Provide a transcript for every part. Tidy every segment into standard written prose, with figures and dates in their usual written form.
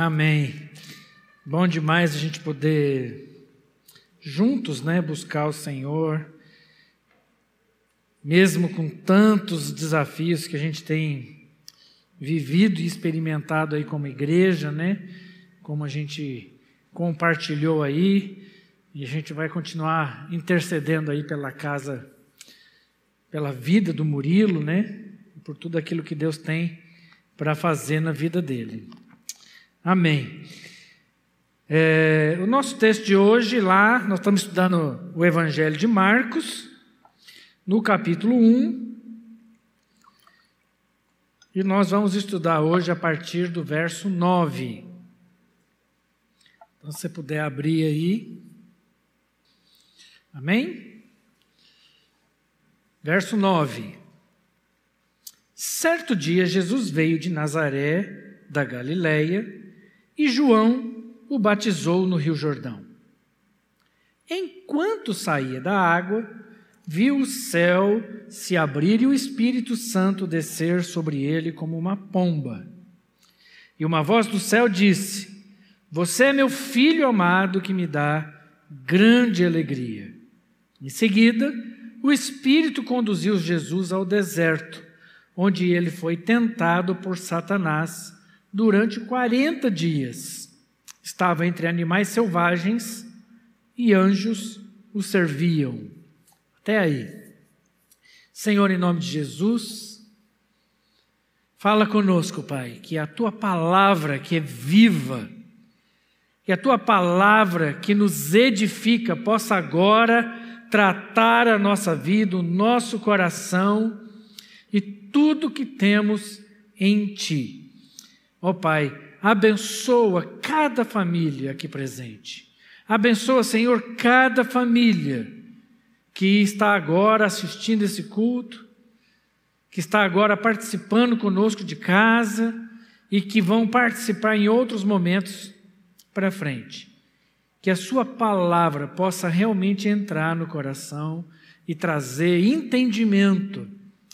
Amém. Bom demais a gente poder juntos, né, buscar o Senhor, mesmo com tantos desafios que a gente tem vivido e experimentado aí como igreja, né, como a gente compartilhou aí, e a gente vai continuar intercedendo aí pela casa, pela vida do Murilo, né, por tudo aquilo que Deus tem para fazer na vida dele. Amém. O nosso texto de hoje, lá, nós estamos estudando o Evangelho de Marcos, no capítulo 1, e nós vamos estudar hoje a partir do verso 9. Então, se você puder abrir aí. Amém? Verso 9. Certo dia, Jesus veio de Nazaré, da Galileia, e João o batizou no rio Jordão. Enquanto saía da água, viu o céu se abrir e o Espírito Santo descer sobre ele como uma pomba. E uma voz do céu disse: "Você é meu filho amado que me dá grande alegria." Em seguida, o Espírito conduziu Jesus ao deserto, onde ele foi tentado por Satanás durante 40 dias. Estava entre animais selvagens e anjos o serviam. Até aí. Senhor, em nome de Jesus, fala conosco, Pai, que a Tua palavra que é viva, que a Tua palavra que nos edifica possa agora tratar a nossa vida, o nosso coração e tudo que temos em Ti. Ó Pai, abençoa cada família aqui presente. Abençoa, Senhor, cada família que está agora assistindo esse culto, que está agora participando conosco de casa e que vão participar em outros momentos para frente. Que a Sua palavra possa realmente entrar no coração e trazer entendimento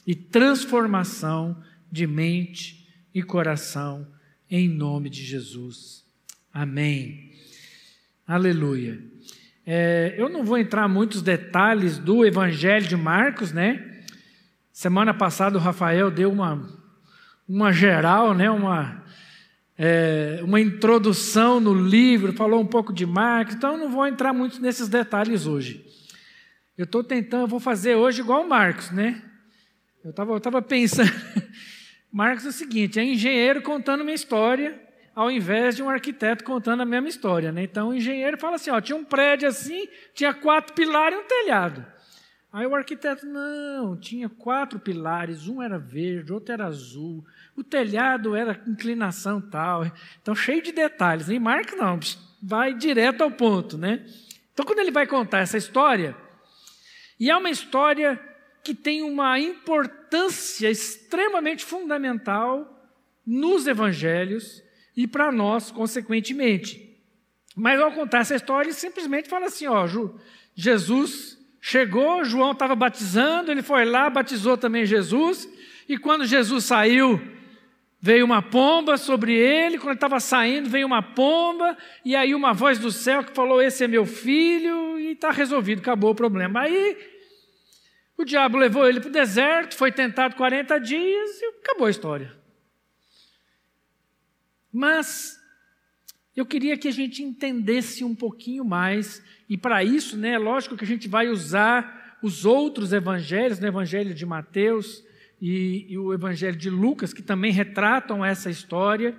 e transformação de mente e coração, em nome de Jesus. Amém. Aleluia. Eu não vou entrar muitos detalhes do Evangelho de Marcos, né? Semana passada o Rafael deu uma geral, né? Uma introdução no livro, falou um pouco de Marcos, então eu não vou entrar muito nesses detalhes hoje. Eu vou fazer hoje igual o Marcos, né? Eu estava pensando, Marcos é o seguinte, é engenheiro contando uma história, ao invés de um arquiteto contando a mesma história, né? Então o engenheiro fala assim, ó, tinha um prédio assim, tinha 4 pilares e um telhado. Aí o arquiteto, não, tinha 4 pilares, um era verde, outro era azul, o telhado era inclinação tal, então cheio de detalhes. E Marcos não, vai direto ao ponto, né? Então quando ele vai contar essa história, e é uma história que tem uma importância extremamente fundamental nos evangelhos e para nós, consequentemente. Mas ao contar essa história, ele simplesmente fala assim, ó, Jesus chegou, João estava batizando, ele foi lá, batizou também Jesus, e quando Jesus saiu, veio uma pomba sobre ele, quando ele estava saindo, veio uma pomba, e aí uma voz do céu que falou, esse é meu filho, e está resolvido, acabou o problema. Aí o diabo levou ele para o deserto, foi tentado 40 dias e acabou a história. Mas eu queria que a gente entendesse um pouquinho mais, e para isso, né, é lógico que a gente vai usar os outros evangelhos, o Evangelho de Mateus e o Evangelho de Lucas, que também retratam essa história,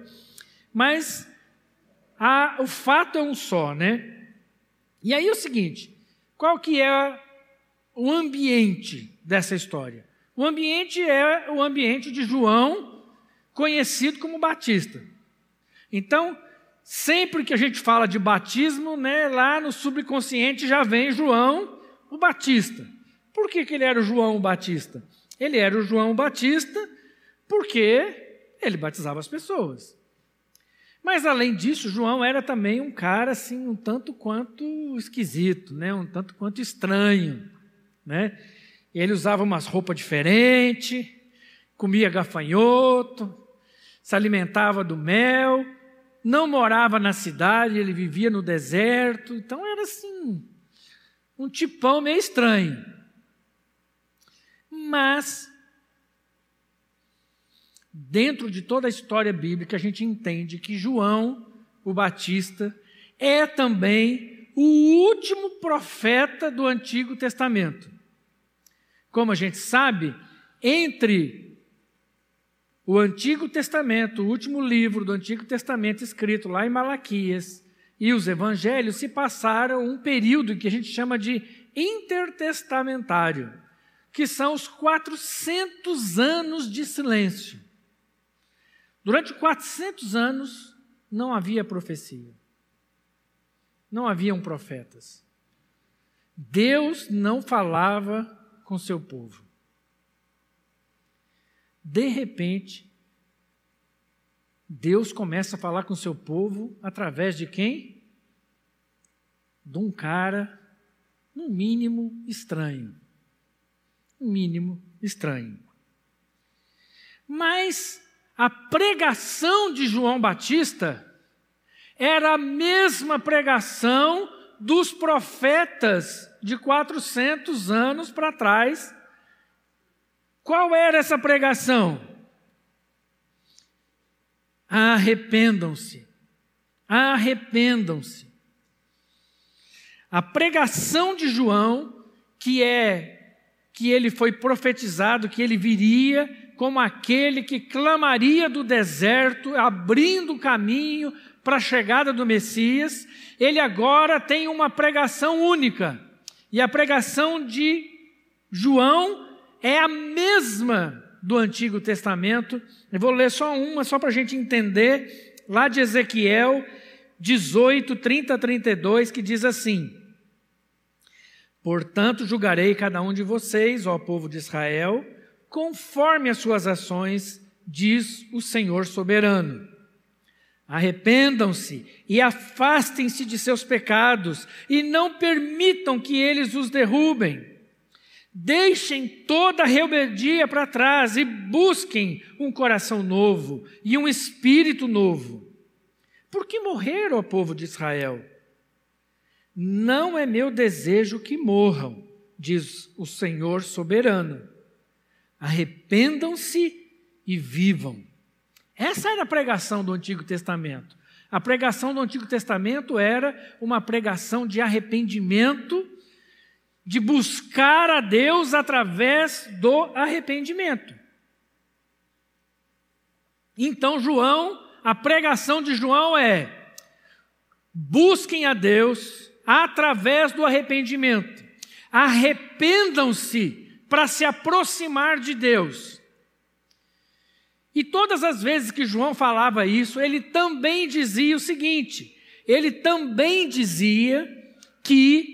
mas o fato é um só, né? E aí é o seguinte, qual que é o ambiente dessa história? O ambiente é o ambiente de João, conhecido como Batista. Então, sempre que a gente fala de batismo, né, lá no subconsciente já vem João, o Batista. Por que ele era o João, o Batista? Ele era o João Batista porque ele batizava as pessoas. Mas, além disso, João era também um cara, assim, um tanto quanto esquisito, né, um tanto quanto estranho. Né? Ele usava umas roupas diferentes, comia gafanhoto, se alimentava do mel, não morava na cidade, ele vivia no deserto, então era assim, um tipão meio estranho. Mas, dentro de toda a história bíblica, a gente entende que João, o Batista, é também o último profeta do Antigo Testamento. Como a gente sabe, entre o Antigo Testamento, o último livro do Antigo Testamento escrito lá em Malaquias, e os evangelhos, se passaram um período que a gente chama de intertestamentário, que são os 400 anos de silêncio. Durante 400 anos não havia profecia, não haviam profetas. Deus não falava com seu povo. De repente, Deus começa a falar com seu povo através de quem? De um cara, no mínimo, estranho. Mínimo estranho. Mas a pregação de João Batista era a mesma pregação dos profetas de 400 anos para trás. Qual era essa pregação? Arrependam-se. Arrependam-se. A pregação de João, que ele foi profetizado, que ele viria como aquele que clamaria do deserto, abrindo o caminho para a chegada do Messias, ele agora tem uma pregação única. E a pregação de João é a mesma do Antigo Testamento. Eu vou ler só uma, só para a gente entender, lá de Ezequiel 18, 30 a 32, que diz assim: portanto, julgarei cada um de vocês, ó povo de Israel, conforme as suas ações, diz o Senhor soberano. Arrependam-se e afastem-se de seus pecados e não permitam que eles os derrubem. Deixem toda a rebeldia para trás e busquem um coração novo e um espírito novo. Por que morreram, ó povo de Israel? Não é meu desejo que morram, diz o Senhor soberano. Arrependam-se e vivam. Essa era a pregação do Antigo Testamento. A pregação do Antigo Testamento era uma pregação de arrependimento, de buscar a Deus através do arrependimento. Então, João, a pregação de João é: busquem a Deus através do arrependimento. Arrependam-se para se aproximar de Deus. E todas as vezes que João falava isso, ele também dizia o seguinte: ele também dizia que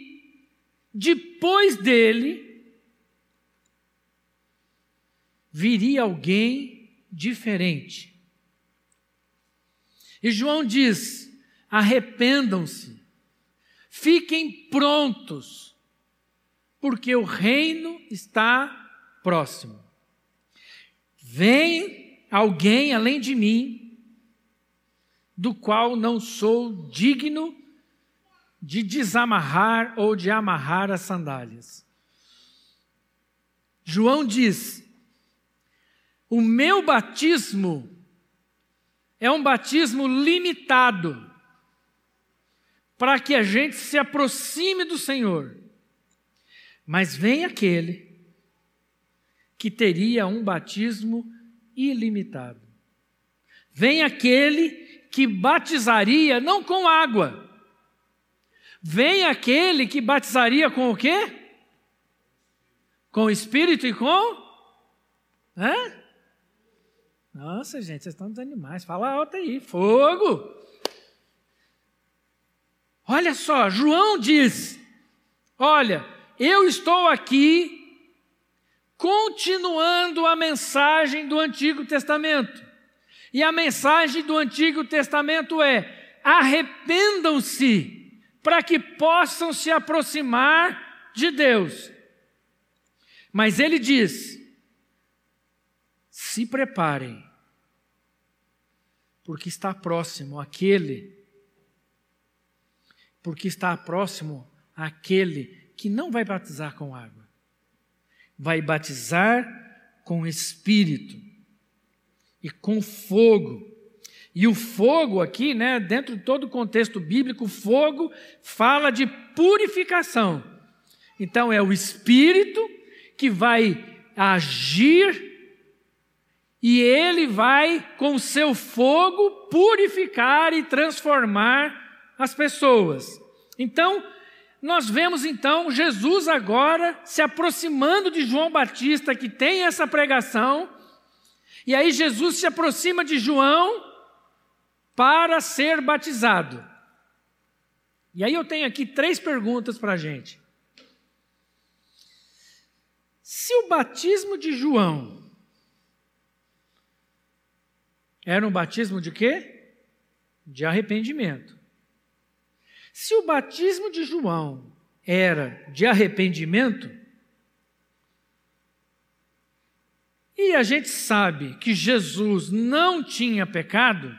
depois dele viria alguém diferente. E João diz: arrependam-se, fiquem prontos, porque o reino está próximo. Vem alguém além de mim, do qual não sou digno de desamarrar ou de amarrar as sandálias. João diz: o meu batismo é um batismo limitado, para que a gente se aproxime do Senhor. Mas vem aquele que teria um batismo ilimitado. Vem aquele que batizaria não com água. Vem aquele que batizaria com o quê? Com o Espírito e com... Hã? Nossa, gente, vocês estão desanimados. Fala alto aí. Fogo! Olha só, João diz: olha, eu estou aqui continuando a mensagem do Antigo Testamento. E a mensagem do Antigo Testamento é: arrependam-se para que possam se aproximar de Deus. Mas ele diz: se preparem, porque está próximo aquele, que não vai batizar com água, vai batizar com Espírito e com fogo. E o fogo aqui, né, dentro de todo o contexto bíblico, fogo fala de purificação. Então é o Espírito que vai agir e ele vai, com seu fogo, purificar e transformar as pessoas. Então, nós vemos então Jesus agora se aproximando de João Batista, que tem essa pregação, e aí Jesus se aproxima de João para ser batizado. E aí eu tenho aqui três perguntas para a gente. Se o batismo de João era um batismo de quê? De arrependimento. Se o batismo de João era de arrependimento, e a gente sabe que Jesus não tinha pecado,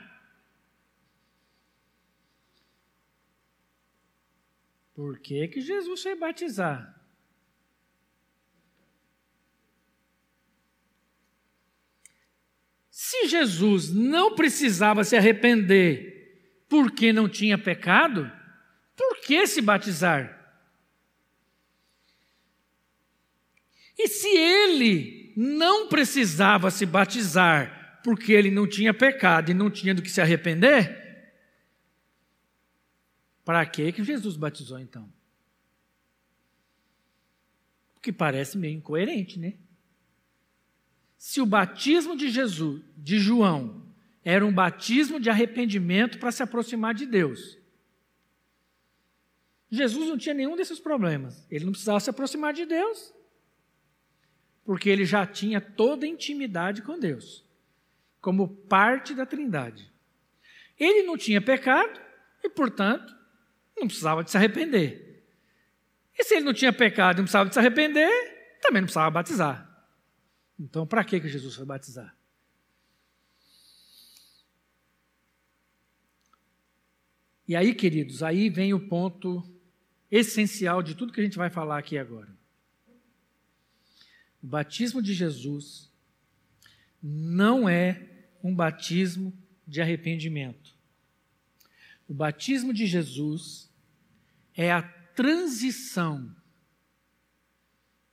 por que que Jesus foi batizar? Se Jesus não precisava se arrepender porque não tinha pecado, por que se batizar? E se ele não precisava se batizar porque ele não tinha pecado e não tinha do que se arrepender, para que Jesus batizou então? O que parece meio incoerente, né? Se o batismo de Jesus, de João, era um batismo de arrependimento para se aproximar de Deus, Jesus não tinha nenhum desses problemas. Ele não precisava se aproximar de Deus, porque ele já tinha toda a intimidade com Deus, como parte da Trindade. Ele não tinha pecado e, portanto, não precisava de se arrepender. E se ele não tinha pecado e não precisava de se arrepender, também não precisava batizar. Então, para que Jesus foi batizar? E aí, queridos, aí vem o ponto essencial de tudo que a gente vai falar aqui agora. O batismo de Jesus não é um batismo de arrependimento. O batismo de Jesus é a transição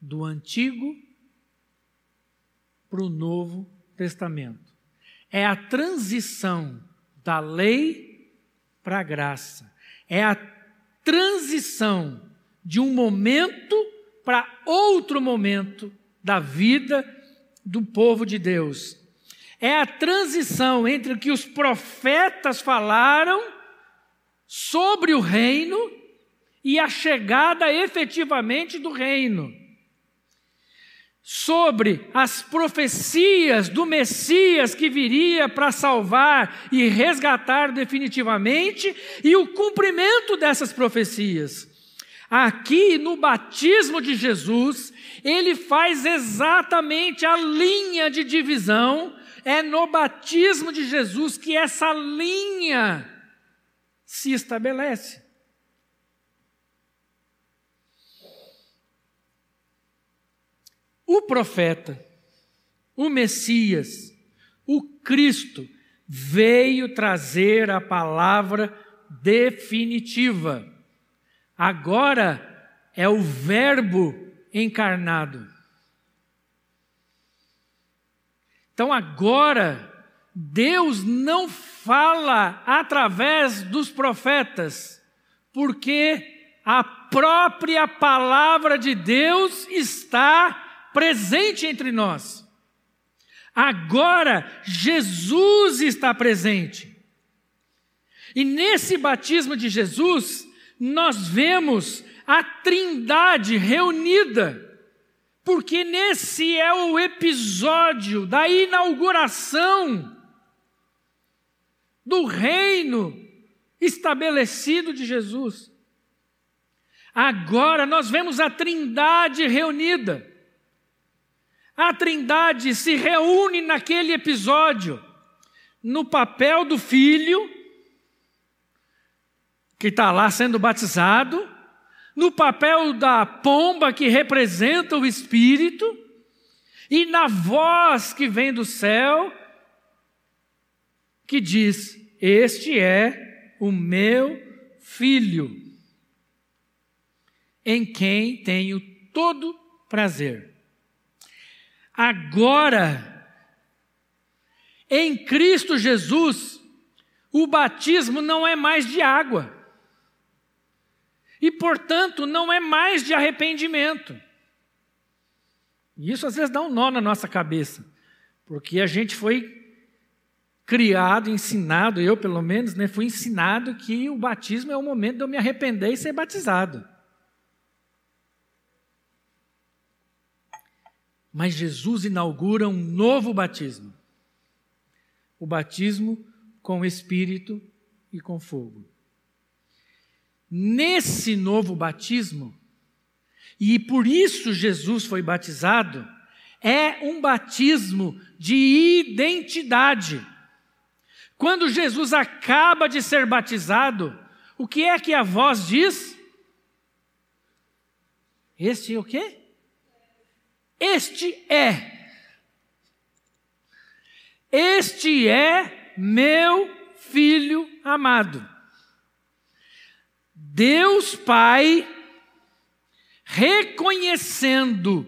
do Antigo para o Novo Testamento. É a transição da lei para a graça. É a transição de um momento para outro momento da vida do povo de Deus. É a transição entre o que os profetas falaram sobre o reino e a chegada efetivamente do reino, sobre as profecias do Messias que viria para salvar e resgatar definitivamente e o cumprimento dessas profecias. Aqui no batismo de Jesus, ele faz exatamente a linha de divisão. É no batismo de Jesus que essa linha se estabelece. O profeta, o Messias, o Cristo veio trazer a palavra definitiva. Agora é o Verbo encarnado. Então agora Deus não fala através dos profetas, porque a própria palavra de Deus está presente entre nós. Agora, Jesus está presente. E nesse batismo de Jesus, nós vemos a Trindade reunida. Porque nesse é o episódio da inauguração do reino estabelecido de Jesus. Agora nós vemos a Trindade reunida. A Trindade se reúne naquele episódio. no papel do filho, que está lá sendo batizado, no papel da pomba que representa o Espírito, e na voz que vem do céu, que diz: este é o meu filho, em quem tenho todo prazer. Agora, em Cristo Jesus, o batismo não é mais de água, e, portanto, não é mais de arrependimento. E isso às vezes dá um nó na nossa cabeça, porque a gente foi criado, ensinado, eu pelo menos, né, fui ensinado que o batismo é o momento de eu me arrepender e ser batizado. Mas Jesus inaugura um novo batismo, o batismo com o Espírito e com fogo. Nesse novo batismo, e por isso Jesus foi batizado, é um batismo de identidade. Quando Jesus acaba de ser batizado, o que é que a voz diz? Este é o quê? Este é meu filho amado. Deus Pai, reconhecendo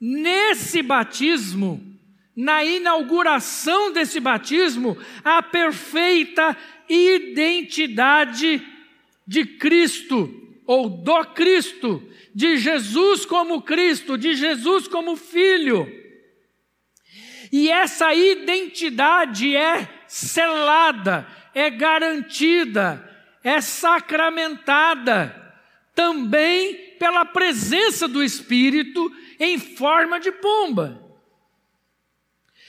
nesse batismo, na inauguração desse batismo, a perfeita identidade de Cristo, ou do Cristo, de Jesus como Cristo, de Jesus como Filho. E essa identidade é selada, é garantida, é sacramentada também pela presença do Espírito em forma de pomba.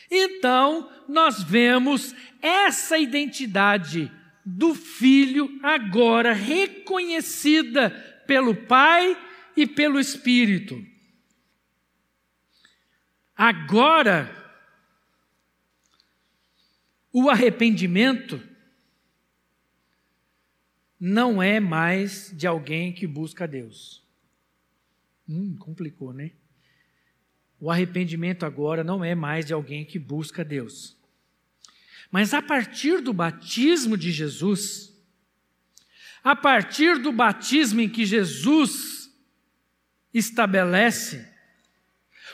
Então, nós vemos essa identidade do Filho agora reconhecida pelo Pai e pelo Espírito. Agora, o arrependimento não é mais de alguém que busca a Deus. Complicou, né? O arrependimento agora não é mais de alguém que busca a Deus. Mas a partir do batismo de Jesus, a partir do batismo em que Jesus estabelece,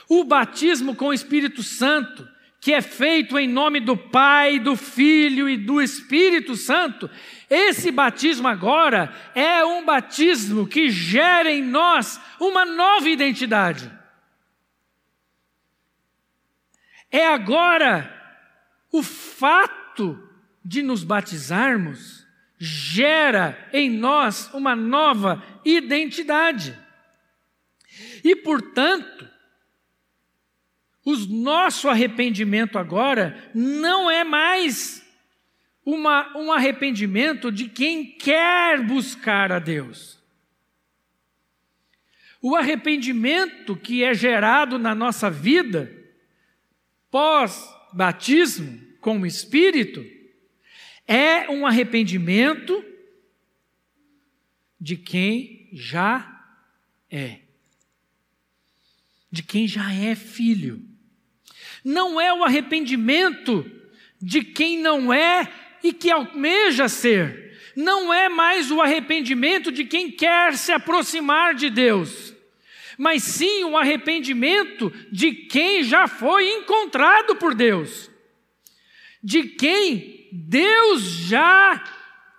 o batismo com o Espírito Santo, que é feito em nome do Pai, do Filho e do Espírito Santo, esse batismo agora é um batismo que gera em nós uma nova identidade. É agora o fato de nos batizarmos gera em nós uma nova identidade. E, portanto, o nosso arrependimento agora não é mais um arrependimento de quem quer buscar a Deus. O arrependimento que é gerado na nossa vida, pós-batismo com o Espírito, é um arrependimento de quem já é. De quem já é filho. Não é o arrependimento de quem não é e que almeja ser. Não é mais o arrependimento de quem quer se aproximar de Deus, mas sim o arrependimento de quem já foi encontrado por Deus, de quem Deus já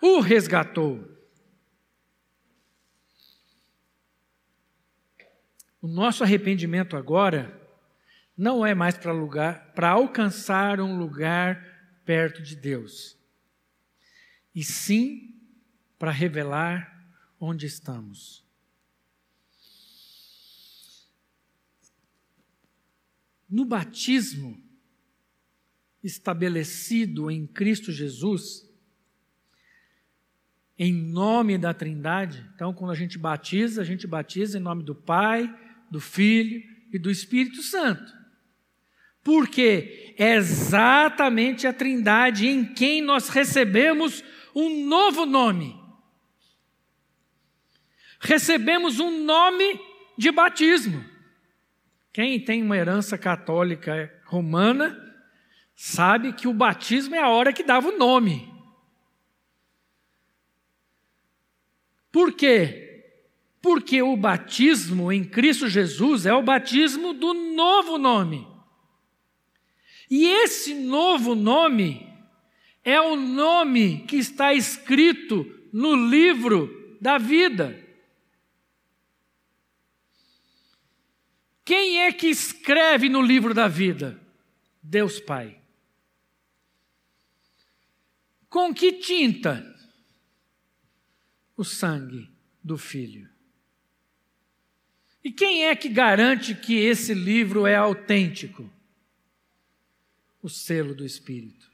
o resgatou. O nosso arrependimento agora não é mais para alcançar um lugar perto de Deus, e sim para revelar onde estamos. No batismo estabelecido em Cristo Jesus, em nome da Trindade, então quando a gente batiza em nome do Pai, do Filho e do Espírito Santo. porque é exatamente a Trindade em quem nós recebemos um novo nome. Recebemos um nome de batismo. Quem tem uma herança católica romana sabe que o batismo é a hora que dava o nome. Por quê? Porque o batismo em Cristo Jesus é o batismo do novo nome. E esse novo nome é o nome que está escrito no livro da vida. Quem é que escreve no livro da vida? Deus Pai. Com que tinta? O sangue do Filho. E quem é que garante que esse livro é autêntico? O selo do Espírito.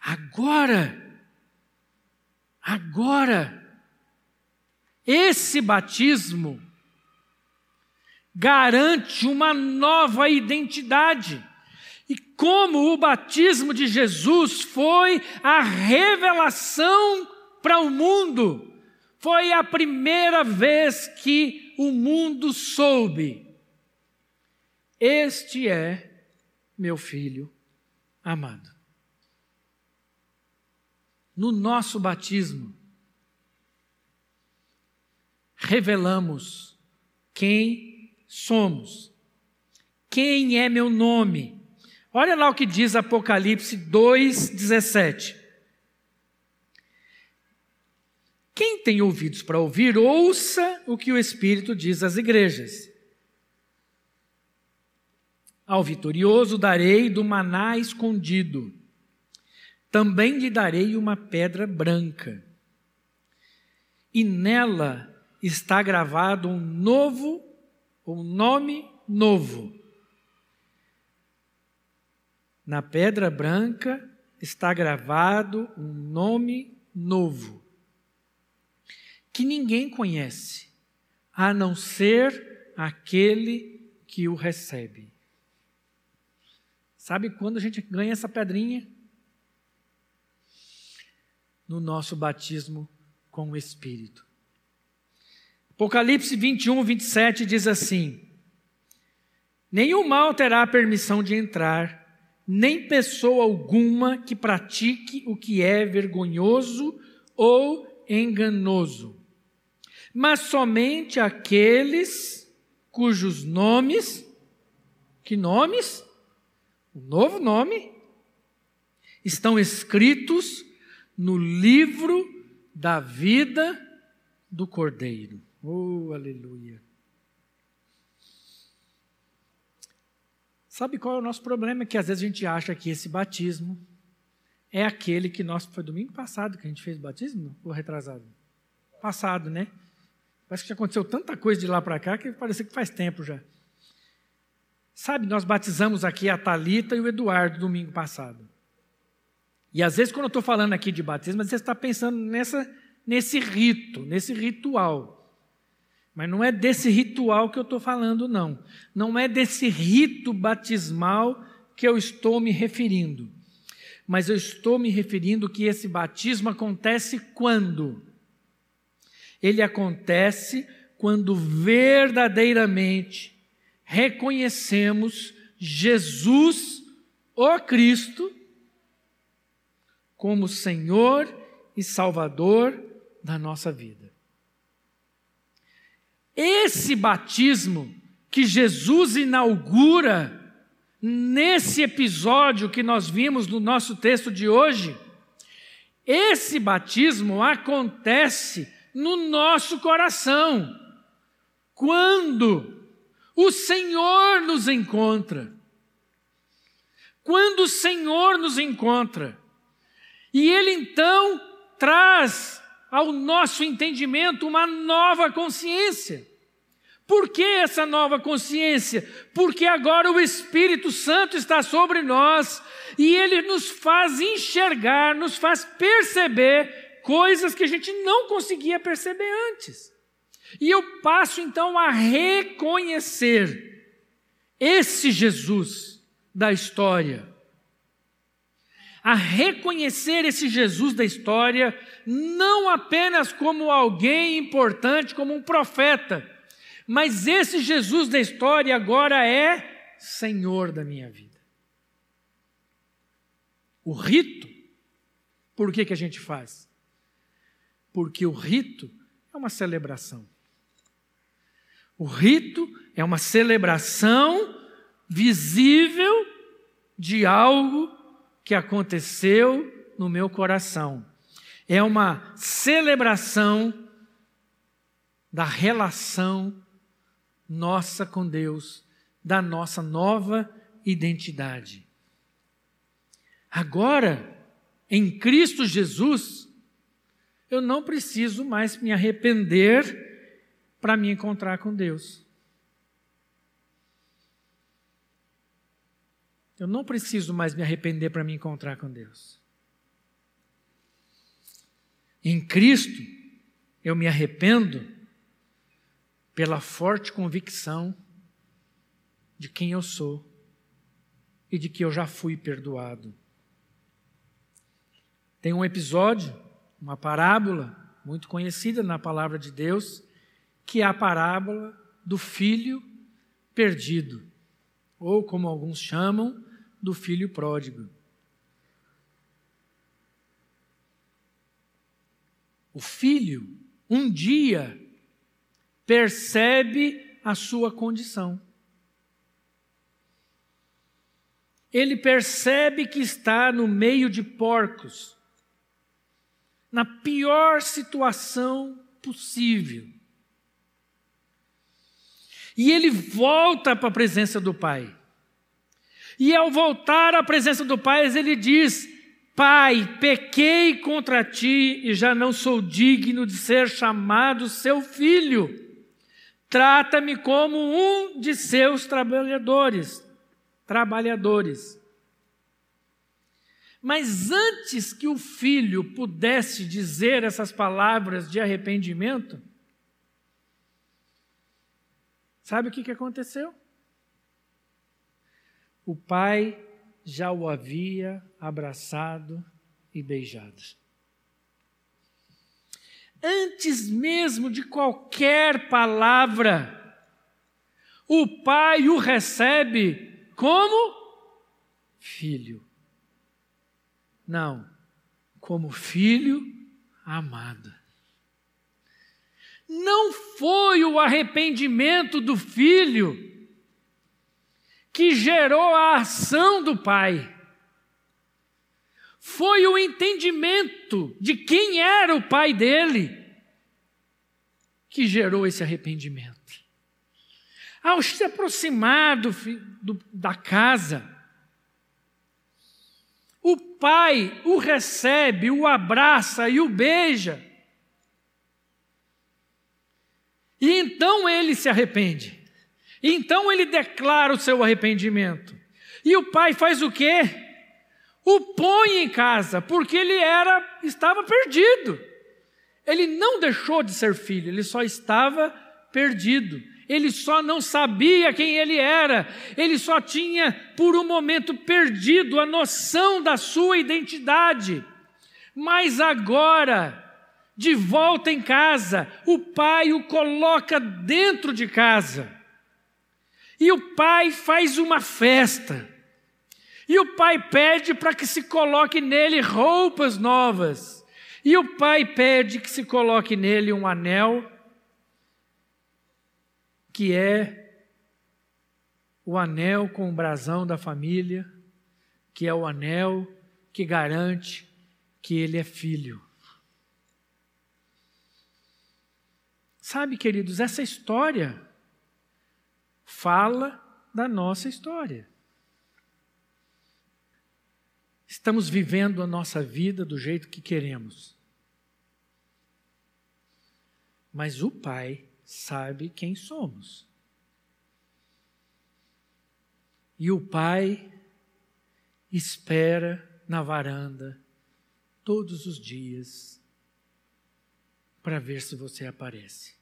Agora, esse batismo garante uma nova identidade. E como o batismo de Jesus foi a revelação para o mundo, foi a primeira vez que o mundo soube. Este é meu Filho amado. No nosso batismo, revelamos quem somos. Quem é meu nome? Olha lá o que diz Apocalipse 2:17. Quem tem ouvidos para ouvir, ouça o que o Espírito diz às igrejas. Ao vitorioso darei do maná escondido. Também lhe darei uma pedra branca. E nela está gravado um nome novo. Na pedra branca está gravado um nome novo, que ninguém conhece, a não ser aquele que o recebe. Sabe quando a gente ganha essa pedrinha? No nosso batismo com o Espírito. Apocalipse 21:27 diz assim: nenhum mal terá permissão de entrar, nem pessoa alguma que pratique o que é vergonhoso ou enganoso, mas somente aqueles cujos nomes, que nomes? O novo nome, estão escritos no livro da vida do Cordeiro. Oh, aleluia! Sabe qual é o nosso problema? Que às vezes a gente acha que esse batismo é aquele que nós... Foi domingo passado que a gente fez o batismo? Ou retrasado? Passado, né? Parece que já aconteceu tanta coisa de lá para cá que parecia que faz tempo já. Sabe, nós batizamos aqui a Thalita e o Eduardo domingo passado. E às vezes quando eu estou falando aqui de batismo, você está pensando nesse rito, nesse ritual. Mas não é desse ritual que eu estou falando, não. Não é desse rito batismal que eu estou me referindo. Mas eu estou me referindo que esse batismo acontece quando? Ele acontece quando verdadeiramente reconhecemos Jesus, o Cristo, como Senhor e Salvador da nossa vida. Esse batismo que Jesus inaugura nesse episódio que nós vimos no nosso texto de hoje, esse batismo acontece no nosso coração, quando o Senhor nos encontra. Quando o Senhor nos encontra, e Ele então traz ao nosso entendimento uma nova consciência. Por que essa nova consciência? Porque agora o Espírito Santo está sobre nós e Ele nos faz enxergar, nos faz perceber coisas que a gente não conseguia perceber antes. E eu passo então a reconhecer esse Jesus da história. A reconhecer esse Jesus da história não apenas como alguém importante, como um profeta, mas esse Jesus da história agora é Senhor da minha vida. O rito, por que a gente faz? Porque o rito é uma celebração. O rito é uma celebração visível de algo que aconteceu no meu coração. É uma celebração da relação nossa com Deus, da nossa nova identidade. Agora, em Cristo Jesus, eu não preciso mais me arrepender para me encontrar com Deus. Eu não preciso mais me arrepender para me encontrar com Deus. Em Cristo, eu me arrependo pela forte convicção de quem eu sou e de que eu já fui perdoado. Tem um episódio, uma parábola muito conhecida na palavra de Deus, que é a parábola do filho perdido, ou como alguns chamam, do filho pródigo. O filho, um dia, percebe a sua condição. Ele percebe que está no meio de porcos, na pior situação possível. E ele volta para a presença do Pai. E ao voltar à presença do Pai, ele diz: Pai, pequei contra ti e já não sou digno de ser chamado seu filho. Trata-me como um de seus trabalhadores. Mas antes que o filho pudesse dizer essas palavras de arrependimento, sabe o que aconteceu? O pai já o havia abraçado e beijado. Antes mesmo de qualquer palavra, o pai o recebe como filho. Não, como filho amado. Não foi o arrependimento do filho que gerou a ação do pai. Foi o entendimento de quem era o pai dele que gerou esse arrependimento. Ao se aproximar da casa, o pai o recebe, o abraça e o beija. E então ele se arrepende. E então ele declara o seu arrependimento. E o pai faz o quê? O põe em casa, porque ele estava perdido. Ele não deixou de ser filho, ele só estava perdido. Ele só não sabia quem ele era. Ele só tinha, por um momento, perdido a noção da sua identidade. Mas agora, de volta em casa, o pai o coloca dentro de casa. E o pai faz uma festa. E o pai pede para que se coloque nele roupas novas. E o pai pede que se coloque nele um anel, que é o anel com o brasão da família, que é o anel que garante que ele é filho. Sabe, queridos, essa história fala da nossa história. Estamos vivendo a nossa vida do jeito que queremos. Mas o Pai sabe quem somos. E o Pai espera na varanda todos os dias para ver se você aparece.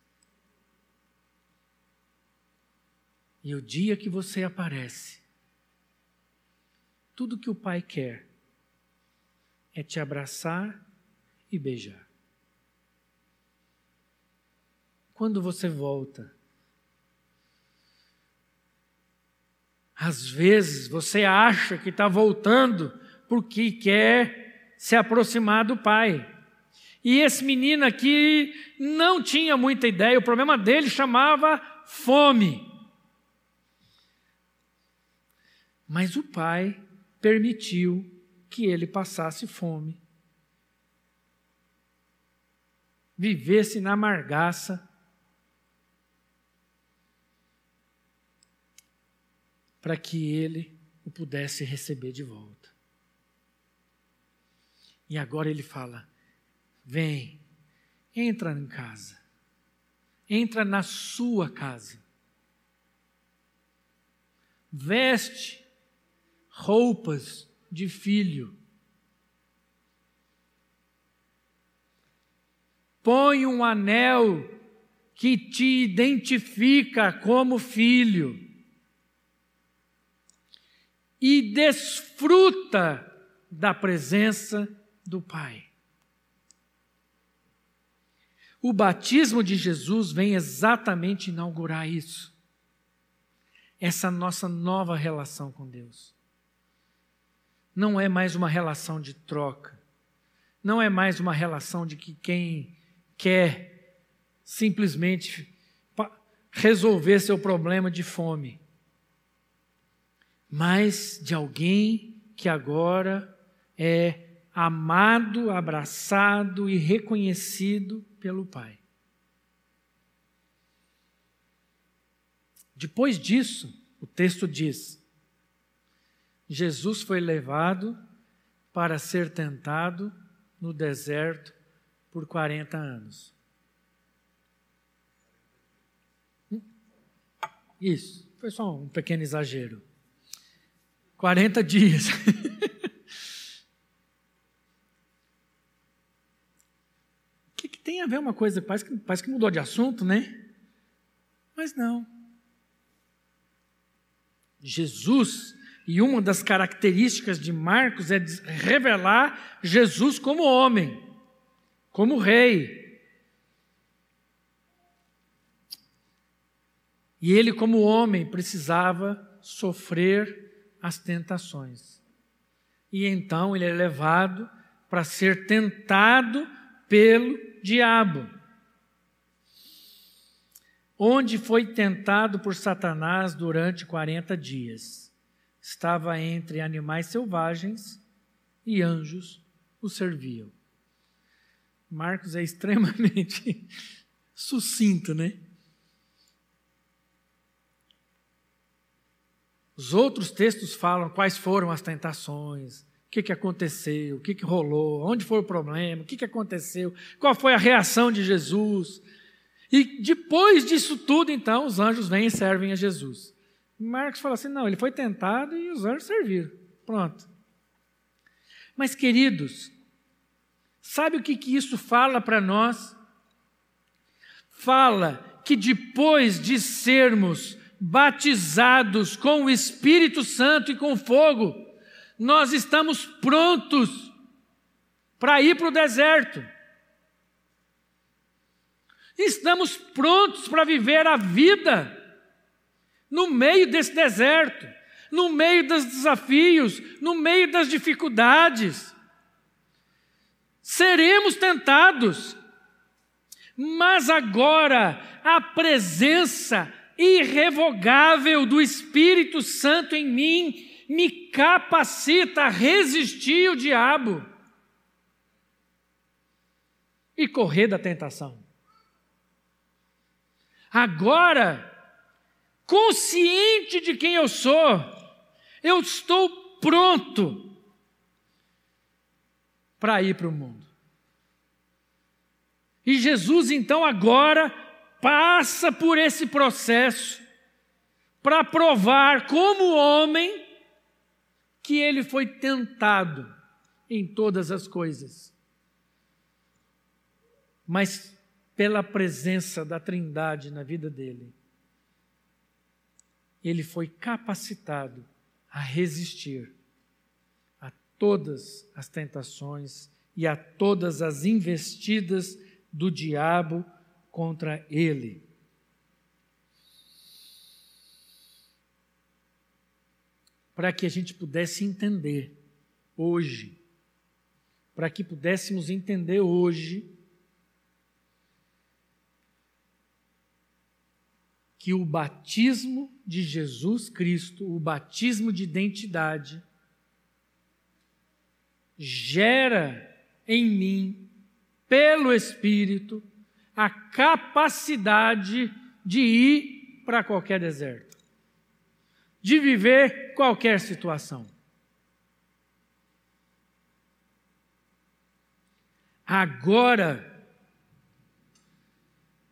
E o dia que você aparece, Tudo que o Pai quer é te abraçar e beijar. Quando você volta, às vezes você acha que está voltando porque quer se aproximar do Pai. E esse menino aqui não tinha muita ideia, o problema dele chamava fome. Mas o Pai permitiu que ele passasse fome, vivesse na amargaça, para que ele o pudesse receber de volta. E agora ele fala: vem, entra em casa, entra na sua casa, veste roupas de filho, põe um anel que te identifica como filho e desfruta da presença do Pai. O batismo de Jesus vem exatamente inaugurar isso. Essa nossa nova relação com Deus. Não é mais uma relação de troca. Não é mais uma relação de que quem quer simplesmente resolver seu problema de fome. Mas de alguém que agora é amado, abraçado e reconhecido pelo Pai. Depois disso, o texto diz: Jesus foi levado para ser tentado no deserto por 40 anos. Isso, foi só um pequeno exagero. 40 dias. Tem a ver uma coisa, parece que mudou de assunto, né? Mas não. Jesus, e uma das características de Marcos é revelar Jesus como homem, como rei. E ele, como homem, precisava sofrer as tentações. E então ele é levado para ser tentado pelo diabo, onde foi tentado por Satanás durante 40 dias. Estava entre animais selvagens e anjos o serviam. Marcos é extremamente sucinto, né? Os outros textos falam quais foram as tentações, o que aconteceu, o que rolou, onde foi o problema, o que aconteceu, qual foi a reação de Jesus. E depois disso tudo, então, os anjos vêm e servem a Jesus. Marcos fala assim: não, ele foi tentado e os anjos serviram. Pronto. Mas, queridos, sabe o que isso fala para nós? Fala que depois de sermos batizados com o Espírito Santo e com fogo, nós estamos prontos para ir para o deserto. Estamos prontos para viver a vida no meio desse deserto, no meio dos desafios, no meio das dificuldades. Seremos tentados, mas agora a presença irrevogável do Espírito Santo em mim me capacita a resistir o diabo e correr da tentação. Agora, consciente de quem eu sou, eu estou pronto para ir para o mundo. E Jesus, então, agora passa por esse processo para provar como homem que ele foi tentado em todas as coisas, mas pela presença da Trindade na vida dele, ele foi capacitado a resistir todas as tentações e a todas as investidas do diabo contra ele. Para que a gente pudesse entender hoje, para que pudéssemos entender hoje que o batismo de Jesus Cristo, o batismo de identidade, gera em mim, pelo Espírito, a capacidade de ir para qualquer deserto, de viver qualquer situação. Agora,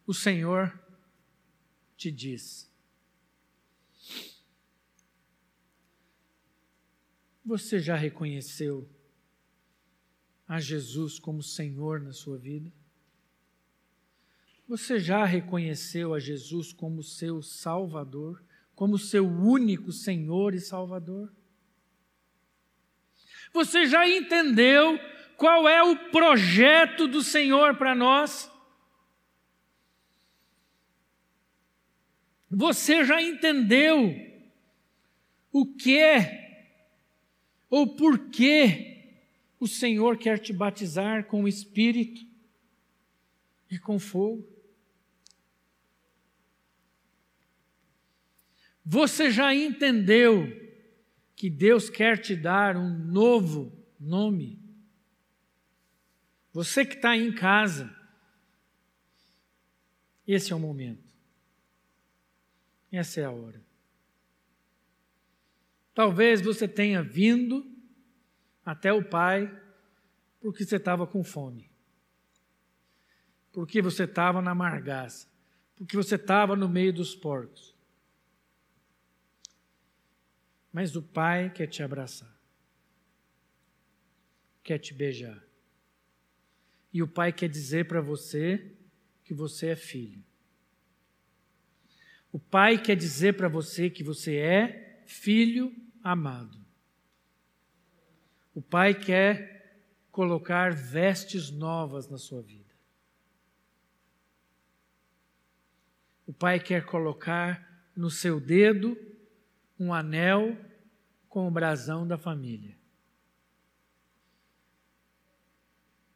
o Senhor te diz: você já reconheceu a Jesus como Senhor na sua vida? Você já reconheceu a Jesus como seu Salvador, como seu único Senhor e Salvador? Você já entendeu qual é o projeto do Senhor para nós? Você já entendeu o que ou por que o Senhor quer te batizar com o Espírito e com fogo? Você já entendeu que Deus quer te dar um novo nome? Você que está aí em casa, esse é o momento. Essa é a hora. Talvez você tenha vindo até o Pai porque você estava com fome, porque você estava na margaça, porque você estava no meio dos porcos. Mas o Pai quer te abraçar, quer te beijar. E o Pai quer dizer para você que você é filho. O Pai quer dizer para você que você é filho amado. O Pai quer colocar vestes novas na sua vida. O Pai quer colocar no seu dedo um anel com o brasão da família.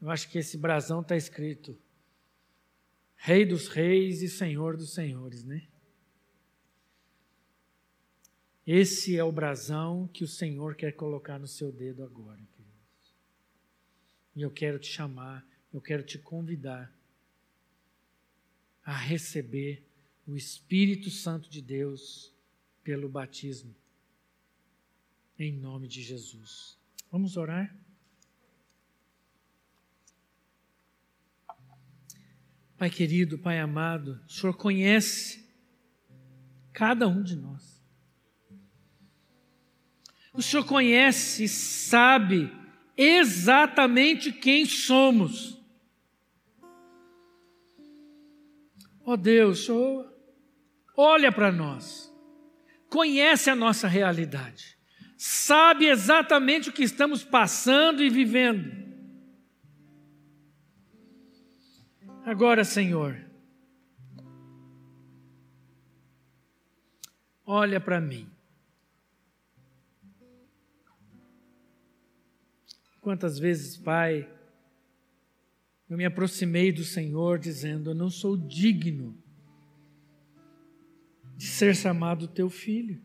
Eu acho que esse brasão está escrito Rei dos Reis e Senhor dos Senhores, né? Esse é o brasão que o Senhor quer colocar no seu dedo agora, queridos. E eu quero te chamar, eu quero te convidar a receber o Espírito Santo de Deus pelo batismo, em nome de Jesus. Vamos orar? Pai querido, Pai amado, o Senhor conhece cada um de nós. O Senhor conhece e sabe exatamente quem somos. Ó Deus, o Senhor olha para nós. Conhece a nossa realidade, sabe exatamente o que estamos passando e vivendo. Agora, Senhor, olha para mim. Quantas vezes, Pai, eu me aproximei do Senhor dizendo: eu não sou digno de ser chamado teu filho,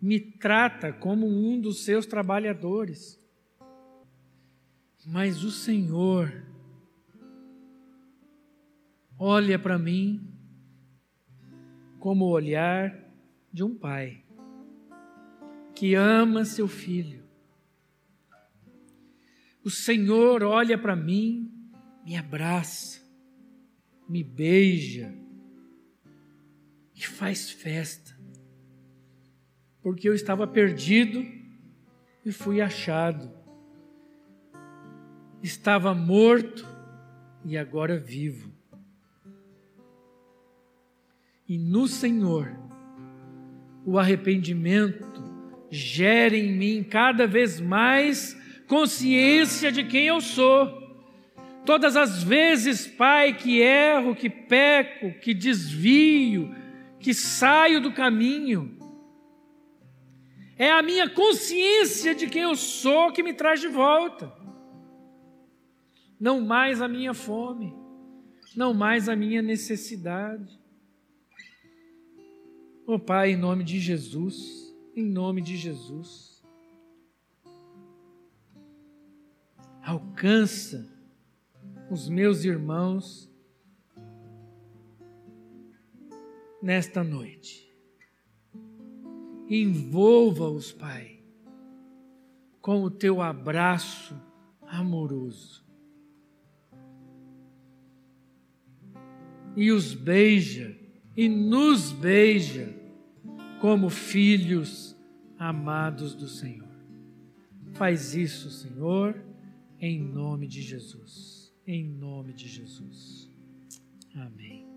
me trata como um dos seus trabalhadores. Mas o Senhor olha para mim como o olhar de um pai que ama seu filho. O Senhor olha para mim, me abraça, me beija, que faz festa, porque eu estava perdido e fui achado, estava morto e agora vivo. E no Senhor, o arrependimento gera em mim cada vez mais consciência de quem eu sou. Todas as vezes, Pai, que erro, que peco, que desvio, que saio do caminho, é a minha consciência de quem eu sou que me traz de volta. Não mais a minha fome, não mais a minha necessidade. Oh, Pai, em nome de Jesus, em nome de Jesus, alcança os meus irmãos nesta noite. Envolva-os, Pai, com o teu abraço amoroso e os beija e nos beija como filhos amados do Senhor. Faz isso, Senhor, em nome de Jesus. Em nome de Jesus. Amém.